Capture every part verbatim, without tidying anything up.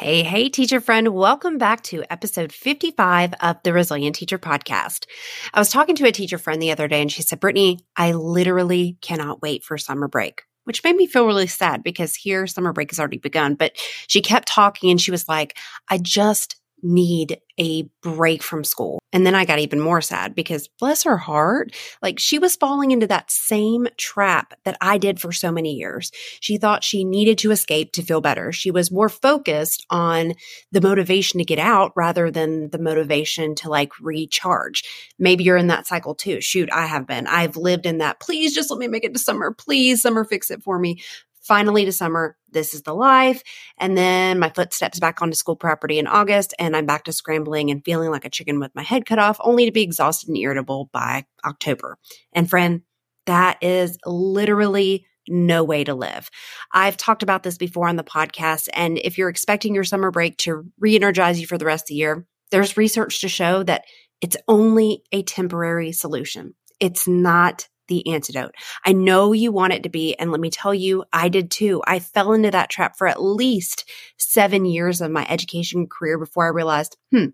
Hey, hey, teacher friend. Welcome back to episode fifty-five of the Resilient Teacher Podcast. I was talking to a teacher friend the other day and she said, Brittany, I literally cannot wait for summer break, which made me feel really sad because here summer break has already begun. But she kept talking and she was like, I just need a break from school. And then I got even more sad because bless her heart, like she was falling into that same trap that I did for so many years. She thought she needed to escape to feel better. She was more focused on the motivation to get out rather than the motivation to like recharge. Maybe you're in that cycle too. Shoot, I have been. I've lived in that. Please just let me make it to summer. Please, summer, fix it for me. Finally to summer, this is the life. And then my foot steps back onto school property in August and I'm back to scrambling and feeling like a chicken with my head cut off, only to be exhausted and irritable by October. And friend, that is literally no way to live. I've talked about this before on the podcast. And if you're expecting your summer break to re-energize you for the rest of the year, there's research to show that it's only a temporary solution. It's not the antidote. I know you want it to be. And let me tell you, I did too. I fell into that trap for at least seven years of my education career before I realized, hmm,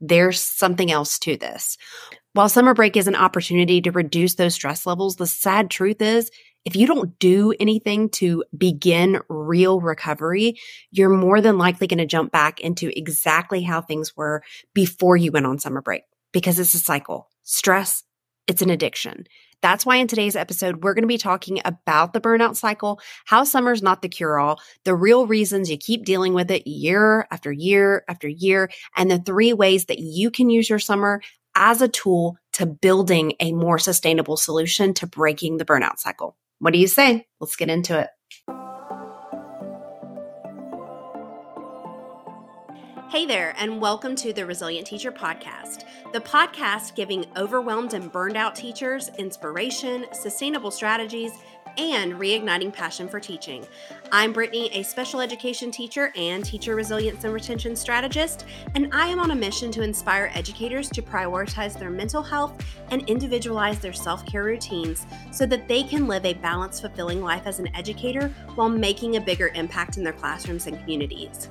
there's something else to this. While summer break is an opportunity to reduce those stress levels, the sad truth is if you don't do anything to begin real recovery, you're more than likely going to jump back into exactly how things were before you went on summer break because it's a cycle. Stress, it's an addiction. That's why in today's episode, we're going to be talking about the burnout cycle, how summer's not the cure-all, the real reasons you keep dealing with it year after year after year, and the three ways that you can use your summer as a tool to building a more sustainable solution to breaking the burnout cycle. What do you say? Let's get into it. Hey there, and welcome to the Resilient Teacher Podcast, the podcast giving overwhelmed and burned out teachers inspiration, sustainable strategies, and reigniting passion for teaching. I'm Brittany, a special education teacher and teacher resilience and retention strategist, and I am on a mission to inspire educators to prioritize their mental health and individualize their self-care routines so that they can live a balanced, fulfilling life as an educator while making a bigger impact in their classrooms and communities.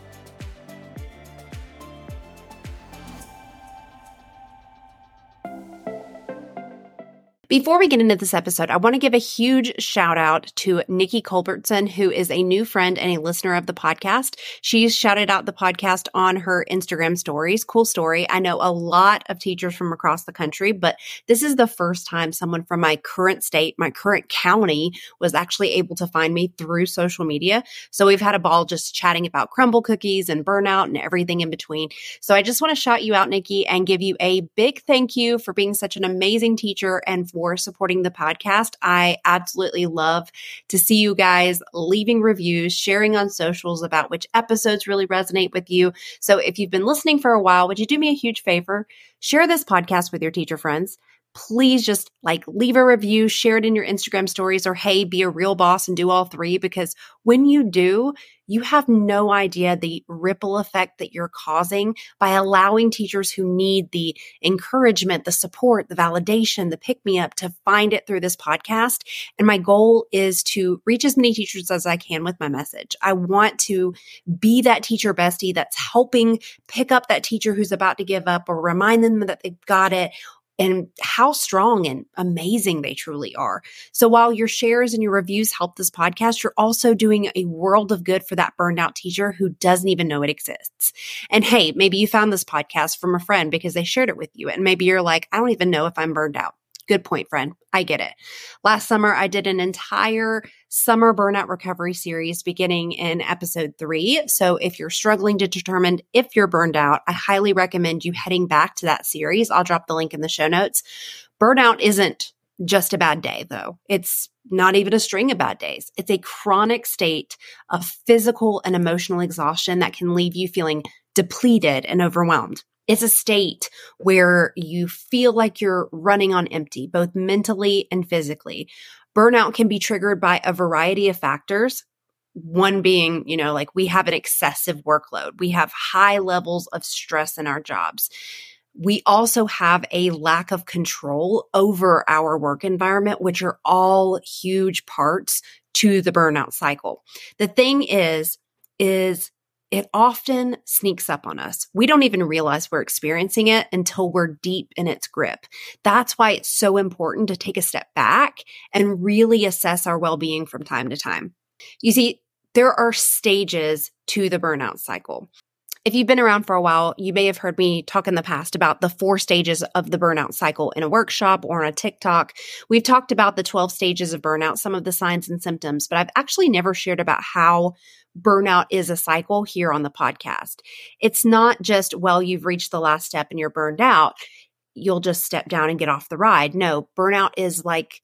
Before we get into this episode, I want to give a huge shout out to Nikki Culbertson, who is a new friend and a listener of the podcast. She's shouted out the podcast on her Instagram stories. Cool story. I know a lot of teachers from across the country, but this is the first time someone from my current state, my current county, was actually able to find me through social media. So we've had a ball just chatting about crumble cookies and burnout and everything in between. So I just want to shout you out, Nikki, and give you a big thank you for being such an amazing teacher and for supporting the podcast. I absolutely love to see you guys leaving reviews, sharing on socials about which episodes really resonate with you. So if you've been listening for a while, would you do me a huge favor? Share this podcast with your teacher friends. Please just like leave a review, share it in your Instagram stories, or hey, be a real boss and do all three, because when you do, you have no idea the ripple effect that you're causing by allowing teachers who need the encouragement, the support, the validation, the pick-me-up to find it through this podcast. And my goal is to reach as many teachers as I can with my message. I want to be that teacher bestie that's helping pick up that teacher who's about to give up or remind them that they've got it, and how strong and amazing they truly are. So while your shares and your reviews help this podcast, you're also doing a world of good for that burned out teacher who doesn't even know it exists. And hey, maybe you found this podcast from a friend because they shared it with you. And maybe you're like, I don't even know if I'm burned out. Good point, friend. I get it. Last summer, I did an entire summer burnout recovery series beginning in episode three. So if you're struggling to determine if you're burned out, I highly recommend you heading back to that series. I'll drop the link in the show notes. Burnout isn't just a bad day, though. It's not even a string of bad days. It's a chronic state of physical and emotional exhaustion that can leave you feeling depleted and overwhelmed. It's a state where you feel like you're running on empty, both mentally and physically. Burnout can be triggered by a variety of factors, One being, you know, like we have an excessive workload. We have high levels of stress in our jobs. We also have a lack of control over our work environment, which are all huge parts to the burnout cycle. The thing is, is it often sneaks up on us. We don't even realize we're experiencing it until we're deep in its grip. That's why it's so important to take a step back and really assess our well-being from time to time. You see, there are stages to the burnout cycle. If you've been around for a while, you may have heard me talk in the past about the four stages of the burnout cycle in a workshop or on a TikTok. We've talked about the twelve stages of burnout, some of the signs and symptoms, but I've actually never shared about how burnout is a cycle here on the podcast. It's not just, well, you've reached the last step and you're burned out. You'll just step down and get off the ride. No, burnout is like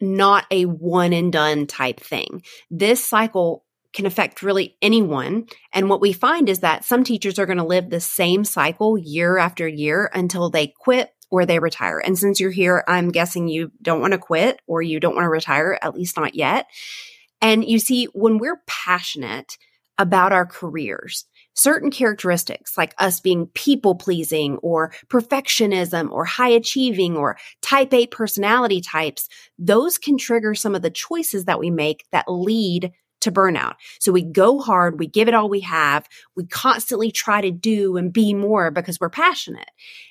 not a one and done type thing. This cycle can affect really anyone. And what we find is that some teachers are going to live the same cycle year after year until they quit or they retire. And since you're here, I'm guessing you don't want to quit or you don't want to retire, at least not yet. And you see, when we're passionate about our careers, certain characteristics like us being people-pleasing or perfectionism or high-achieving or type A personality types, those can trigger some of the choices that we make that lead to burnout. So we go hard, we give it all we have, we constantly try to do and be more because we're passionate.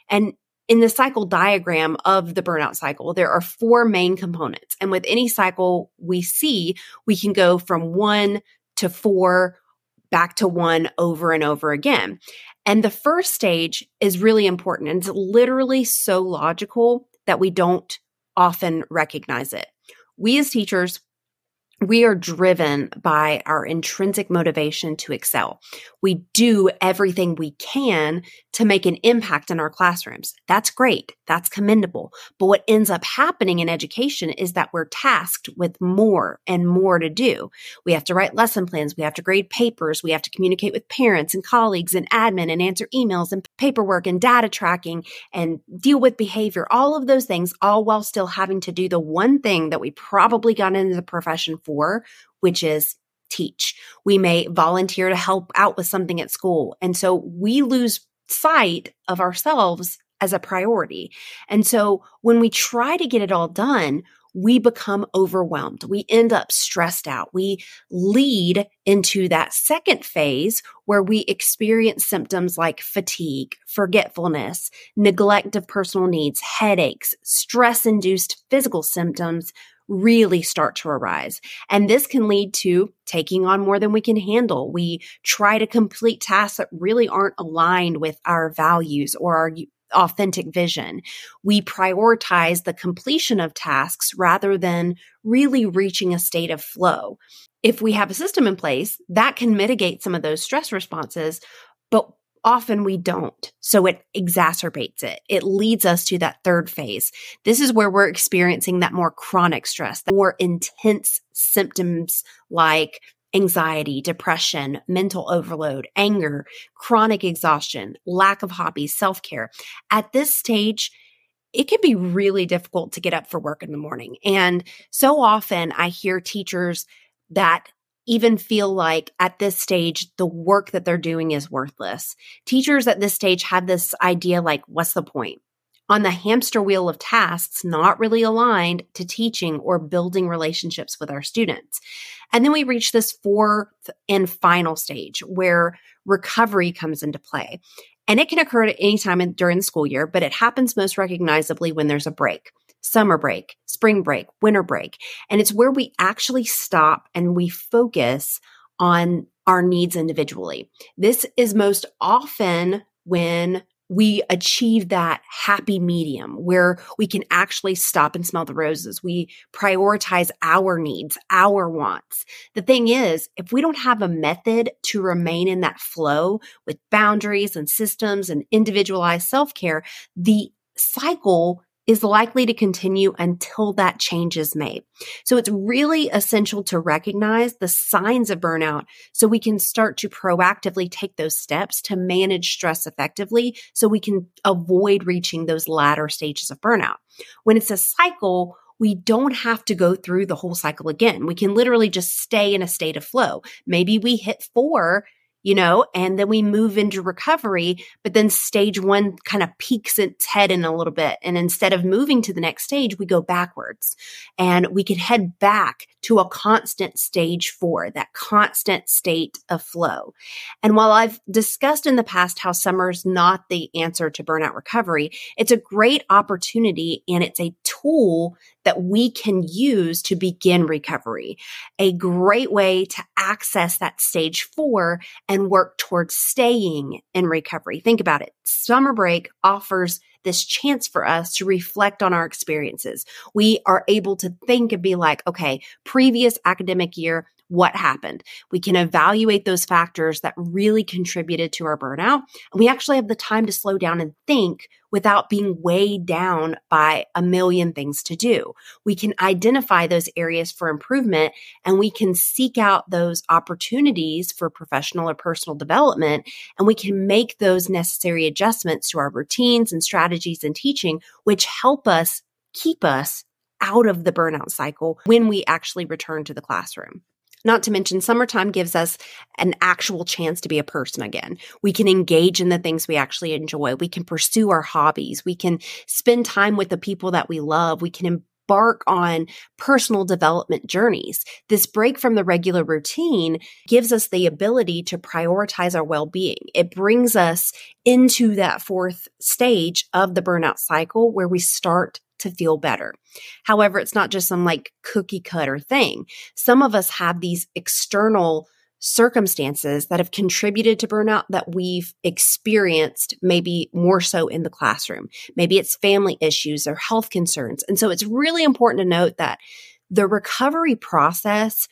And in the cycle diagram of the burnout cycle, there are four main components. And with any cycle we see, we can go from one to four, back to one over and over again. And the first stage is really important. And it's literally so logical that we don't often recognize it. We as teachers, we are driven by our intrinsic motivation to excel. We do everything we can to make an impact in our classrooms. That's great. That's commendable. But what ends up happening in education is that we're tasked with more and more to do. We have to write lesson plans. We have to grade papers. We have to communicate with parents and colleagues and admin and answer emails and paperwork and data tracking and deal with behavior, all of those things, all while still having to do the one thing that we probably got into the profession for. For, which is teach. We may volunteer to help out with something at school. And so we lose sight of ourselves as a priority. And so when we try to get it all done, we become overwhelmed. We end up stressed out. We lead into that second phase where we experience symptoms like fatigue, forgetfulness, neglect of personal needs, headaches, stress-induced physical symptoms, really start to arise. And this can lead to taking on more than we can handle. We try to complete tasks that really aren't aligned with our values or our authentic vision. We prioritize the completion of tasks rather than really reaching a state of flow. If we have a system in place, that can mitigate some of those stress responses, but often we don't. So it exacerbates it. It leads us to that third phase. This is where we're experiencing that more chronic stress, that more intense symptoms like anxiety, depression, mental overload, anger, chronic exhaustion, lack of hobbies, self-care. At this stage, it can be really difficult to get up for work in the morning. And so often I hear teachers that even feel like at this stage, the work that they're doing is worthless. Teachers at this stage have this idea like, what's the point? On the hamster wheel of tasks, not really aligned to teaching or building relationships with our students. And then we reach this fourth and final stage where recovery comes into play. And it can occur at any time during the school year, but it happens most recognizably when there's a break. Summer break, spring break, winter break. And it's where we actually stop and we focus on our needs individually. This is most often when we achieve that happy medium where we can actually stop and smell the roses. We prioritize our needs, our wants. The thing is, if we don't have a method to remain in that flow with boundaries and systems and individualized self-care, the cycle is likely to continue until that change is made. So it's really essential to recognize the signs of burnout so we can start to proactively take those steps to manage stress effectively so we can avoid reaching those latter stages of burnout. When it's a cycle, we don't have to go through the whole cycle again. We can literally just stay in a state of flow. Maybe we hit four, you know, and then we move into recovery, but then stage one kind of peaks its head in a little bit. And instead of moving to the next stage, we go backwards and we could head back to a constant stage four, that constant state of flow. And while I've discussed in the past how summer's not the answer to burnout recovery, it's a great opportunity and it's a tool that we can use to begin recovery. A great way to access that stage four and work towards staying in recovery. Think about it. Summer break offers this chance for us to reflect on our experiences. We are able to think and be like, okay, previous academic year, what happened? We can evaluate those factors that really contributed to our burnout. And we actually have the time to slow down and think without being weighed down by a million things to do. We can identify those areas for improvement and we can seek out those opportunities for professional or personal development. And we can make those necessary adjustments to our routines and strategies and teaching, which help us keep us out of the burnout cycle when we actually return to the classroom. Not to mention, summertime gives us an actual chance to be a person again. We can engage in the things we actually enjoy. We can pursue our hobbies. We can spend time with the people that we love. We can embark on personal development journeys. This break from the regular routine gives us the ability to prioritize our well-being. It brings us into that fourth stage of the burnout cycle where we start to feel better. However, it's not just some like cookie cutter thing. Some of us have these external circumstances that have contributed to burnout that we've experienced maybe more so in the classroom. Maybe it's family issues or health concerns. And so it's really important to note that the recovery process,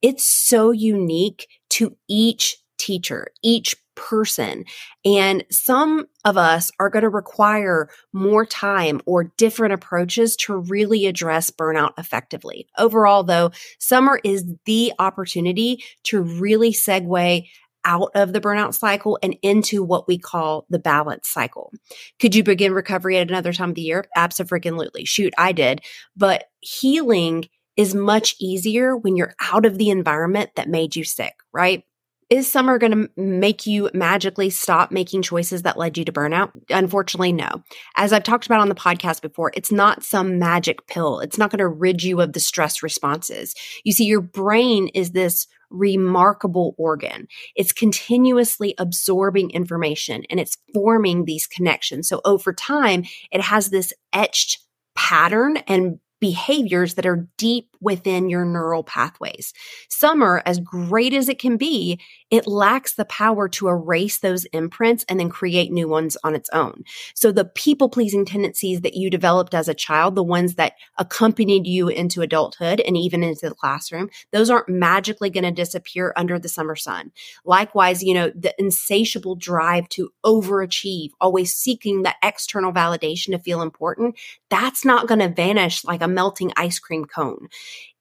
it's so unique to each teacher, each person. And some of us are going to require more time or different approaches to really address burnout effectively. Overall, though, summer is the opportunity to really segue out of the burnout cycle and into what we call the balance cycle. Could you begin recovery at another time of the year? Abso-freaking-lutely. Shoot, I did. But healing is much easier when you're out of the environment that made you sick, right? Is summer going to make you magically stop making choices that led you to burnout? Unfortunately, no. As I've talked about on the podcast before, it's not some magic pill. It's not going to rid you of the stress responses. You see, your brain is this remarkable organ. It's continuously absorbing information and it's forming these connections. So over time, it has this etched pattern and behaviors that are deep within your neural pathways. Summer, as great as it can be, it lacks the power to erase those imprints and then create new ones on its own. So the people-pleasing tendencies that you developed as a child, the ones that accompanied you into adulthood and even into the classroom, those aren't magically going to disappear under the summer sun. Likewise, you know, the insatiable drive to overachieve, always seeking that external validation to feel important, that's not going to vanish like a melting ice cream cone.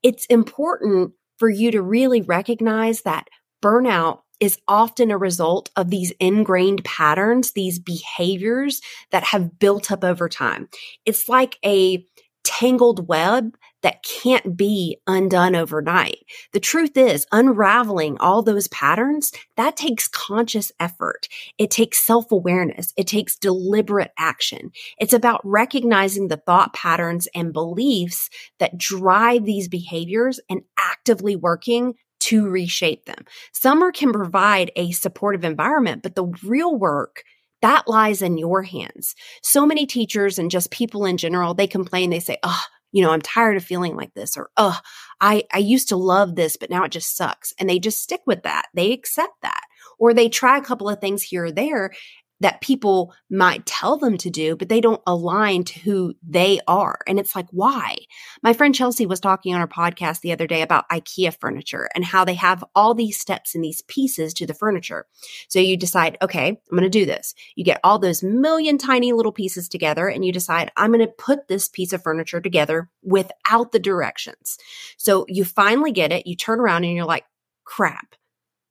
It's important for you to really recognize that burnout is often a result of these ingrained patterns, these behaviors that have built up over time. It's like a tangled web that can't be undone overnight. The truth is, unraveling all those patterns, that takes conscious effort. It takes self-awareness. It takes deliberate action. It's about recognizing the thought patterns and beliefs that drive these behaviors and actively working to reshape them. Summer can provide a supportive environment, but the real work that lies in your hands. So many teachers and just people in general, they complain, they say, oh, you know, I'm tired of feeling like this, or, oh, I, I used to love this, but now it just sucks. And they just stick with that. They accept that. Or they try a couple of things here or there that people might tell them to do, but they don't align to who they are. And it's like, why? My friend Chelsea was talking on her podcast the other day about IKEA furniture and how they have all these steps and these pieces to the furniture. So you decide, okay, I'm going to do this. You get all those million tiny little pieces together and you decide, I'm going to put this piece of furniture together without the directions. So you finally get it. You turn around and you're like, crap,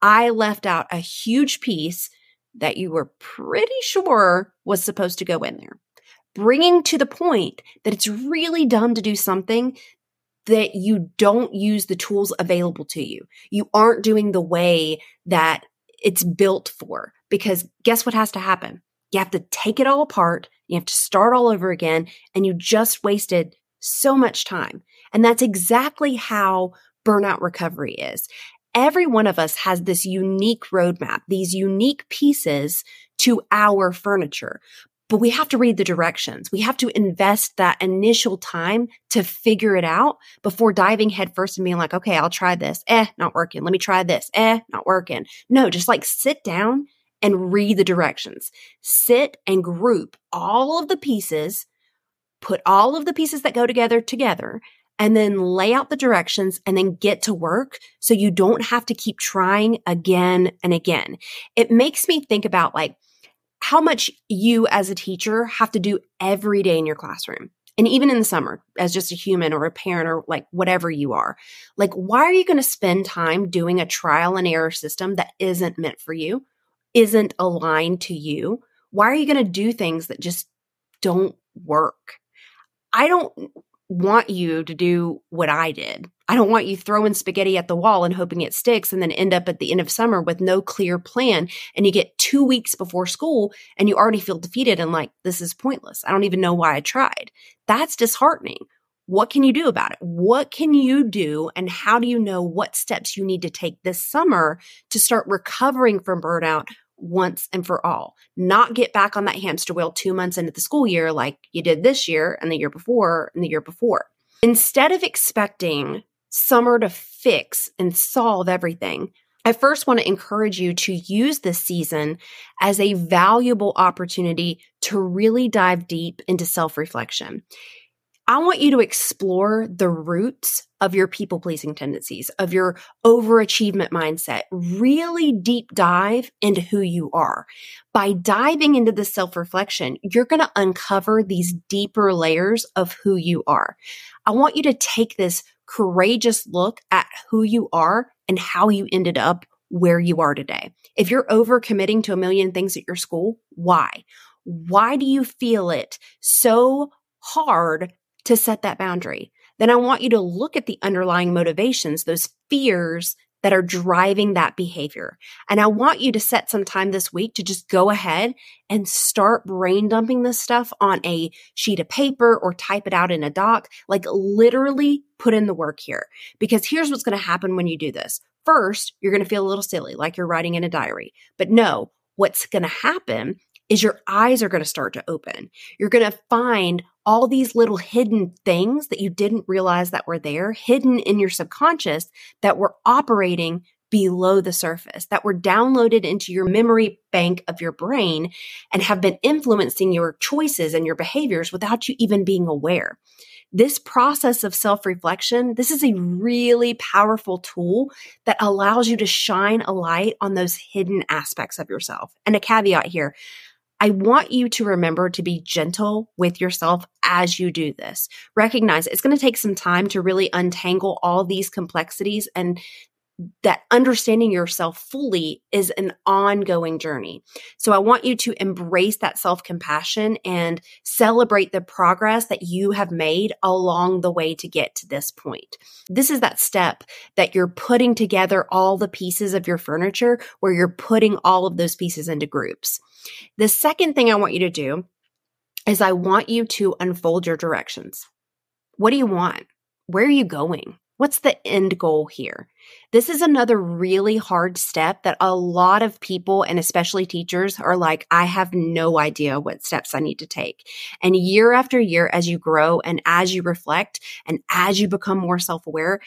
I left out a huge piece that you were pretty sure was supposed to go in there. bringing to the point that it's really dumb to do something that you don't use the tools available to you. You aren't doing the way that it's built for, because guess what has to happen? You have to take it all apart. You have to start all over again, and you just wasted so much time. And that's exactly how burnout recovery is. Every one of us has this unique roadmap, these unique pieces to our furniture, but we have to read the directions. We have to invest that initial time to figure it out before diving headfirst and being like, okay, I'll try this. Eh, not working. Let me try this. Eh, not working. No, just like sit down and read the directions. Sit and group all of the pieces, put all of the pieces that go together together, and then lay out the directions and then get to work so you don't have to keep trying again and again. It makes me think about like how much you as a teacher have to do every day in your classroom. And even in the summer as just a human or a parent or like whatever you are, like why are you going to spend time doing a trial and error system that isn't meant for you, isn't aligned to you? Why are you going to do things that just don't work? I don't want you to do what I did. I don't want you throwing spaghetti at the wall and hoping it sticks and then end up at the end of summer with no clear plan and you get two weeks before school and you already feel defeated and like, this is pointless. I don't even know why I tried. That's disheartening. What can you do about it? What can you do and how do you know what steps you need to take this summer to start recovering from burnout once and for all? Not get back on that hamster wheel two months into the school year like you did this year and the year before and the year before. Instead of expecting summer to fix and solve everything, I first want to encourage you to use this season as a valuable opportunity to really dive deep into self-reflection. I want you to explore the roots of your people-pleasing tendencies, of your overachievement mindset. Really deep dive into who you are. By diving into this self-reflection, you're going to uncover these deeper layers of who you are. I want you to take this courageous look at who you are and how you ended up where you are today. If you're overcommitting to a million things at your school, why? Why do you feel it so hard to set that boundary? Then I want you to look at the underlying motivations, those fears that are driving that behavior. And I want you to set some time this week to just go ahead and start brain dumping this stuff on a sheet of paper or type it out in a doc. Like literally put in the work here, because here's what's going to happen when you do this. First, you're going to feel a little silly, like you're writing in a diary. But no, what's going to happen is your eyes are going to start to open. You're going to find all these little hidden things that you didn't realize that were there, hidden in your subconscious, that were operating below the surface, that were downloaded into your memory bank of your brain and have been influencing your choices and your behaviors without you even being aware. This process of self-reflection, this is a really powerful tool that allows you to shine a light on those hidden aspects of yourself. And a caveat here, I want you to remember to be gentle with yourself as you do this. Recognize it's going to take some time to really untangle all these complexities, and that understanding yourself fully is an ongoing journey. So I want you to embrace that self-compassion and celebrate the progress that you have made along the way to get to this point. This is that step that you're putting together all the pieces of your furniture, where you're putting all of those pieces into groups. The second thing I want you to do is I want you to unfold your directions. What do you want? Where are you going? What's the end goal here? This is another really hard step that a lot of people, and especially teachers, are like, I have no idea what steps I need to take. And year after year, as you grow and as you reflect and as you become more self-aware,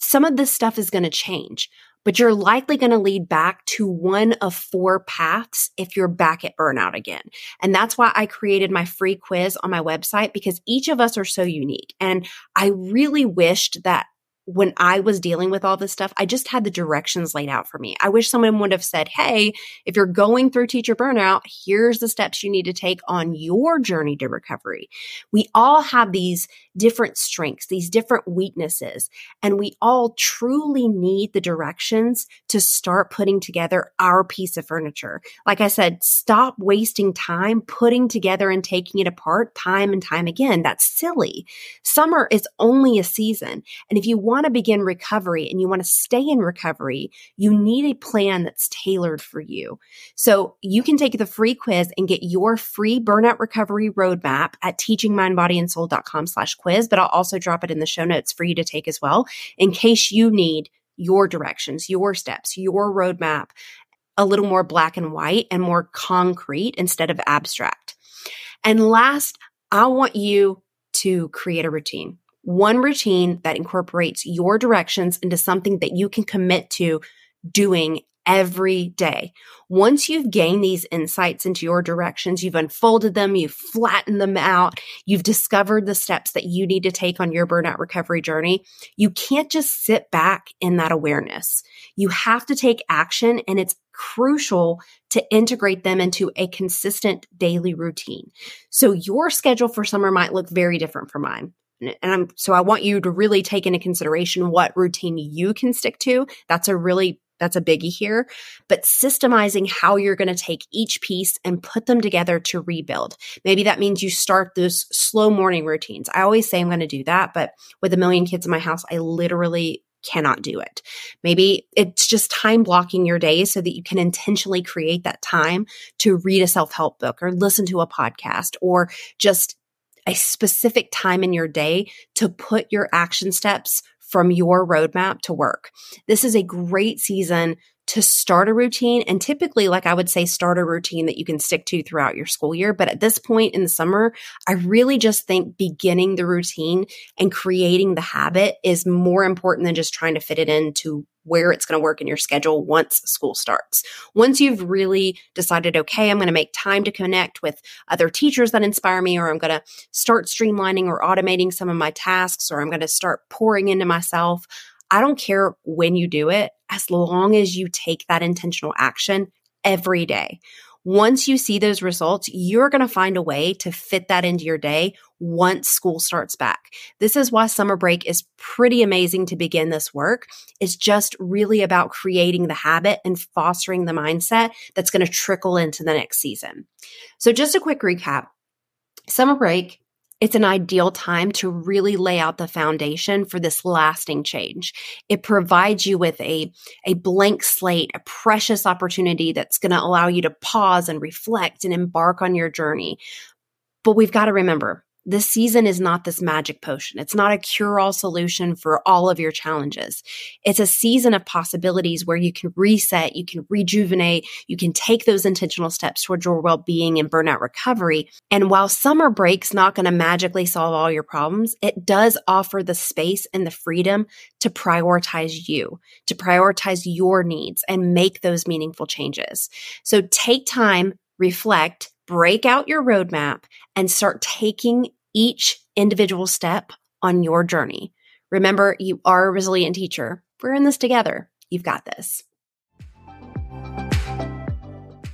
some of this stuff is going to change. But you're likely going to lead back to one of four paths if you're back at burnout again. And that's why I created my free quiz on my website, because each of us are so unique. And I really wished that when I was dealing with all this stuff, I just had the directions laid out for me. I wish someone would have said, hey, if you're going through teacher burnout, here's the steps you need to take on your journey to recovery. We all have these different strengths, these different weaknesses, and we all truly need the directions to start putting together our piece of furniture. Like I said, stop wasting time putting together and taking it apart time and time again. That's silly. Summer is only a season. And if you want want to begin recovery and you want to stay in recovery, you need a plan that's tailored for you. So you can take the free quiz and get your free burnout recovery roadmap at teaching mind body and soul dot com slash quiz, but I'll also drop it in the show notes for you to take as well in case you need your directions, your steps, your roadmap, a little more black and white and more concrete instead of abstract. And last, I want you to create a routine. One routine that incorporates your directions into something that you can commit to doing every day. Once you've gained these insights into your directions, you've unfolded them, you've flattened them out, you've discovered the steps that you need to take on your burnout recovery journey, you can't just sit back in that awareness. You have to take action, and it's crucial to integrate them into a consistent daily routine. So your schedule for summer might look very different from mine. And I'm, so I want you to really take into consideration what routine you can stick to. That's a really, that's a biggie here. But systemizing how you're going to take each piece and put them together to rebuild. Maybe that means you start those slow morning routines. I always say I'm going to do that, but with a million kids in my house, I literally cannot do it. Maybe it's just time blocking your day so that you can intentionally create that time to read a self-help book or listen to a podcast or just a specific time in your day to put your action steps from your roadmap to work. This is a great season to start a routine. And typically, like I would say, start a routine that you can stick to throughout your school year. But at this point in the summer, I really just think beginning the routine and creating the habit is more important than just trying to fit it into where it's going to work in your schedule once school starts. Once you've really decided, okay, I'm going to make time to connect with other teachers that inspire me, or I'm going to start streamlining or automating some of my tasks, or I'm going to start pouring into myself. I don't care when you do it, as long as you take that intentional action every day. Once you see those results, you're going to find a way to fit that into your day once school starts back. This is why summer break is pretty amazing to begin this work. It's just really about creating the habit and fostering the mindset that's going to trickle into the next season. So just a quick recap. Summer break, it's an ideal time to really lay out the foundation for this lasting change. It provides you with a, a blank slate, a precious opportunity that's going to allow you to pause and reflect and embark on your journey. But we've got to remember, this season is not this magic potion. It's not a cure-all solution for all of your challenges. It's a season of possibilities where you can reset, you can rejuvenate, you can take those intentional steps towards your well-being and burnout recovery. And while summer break's not going to magically solve all your problems, it does offer the space and the freedom to prioritize you, to prioritize your needs and make those meaningful changes. So take time, reflect, break out your roadmap, and start taking each individual step on your journey. Remember, you are a resilient teacher. We're in this together. You've got this.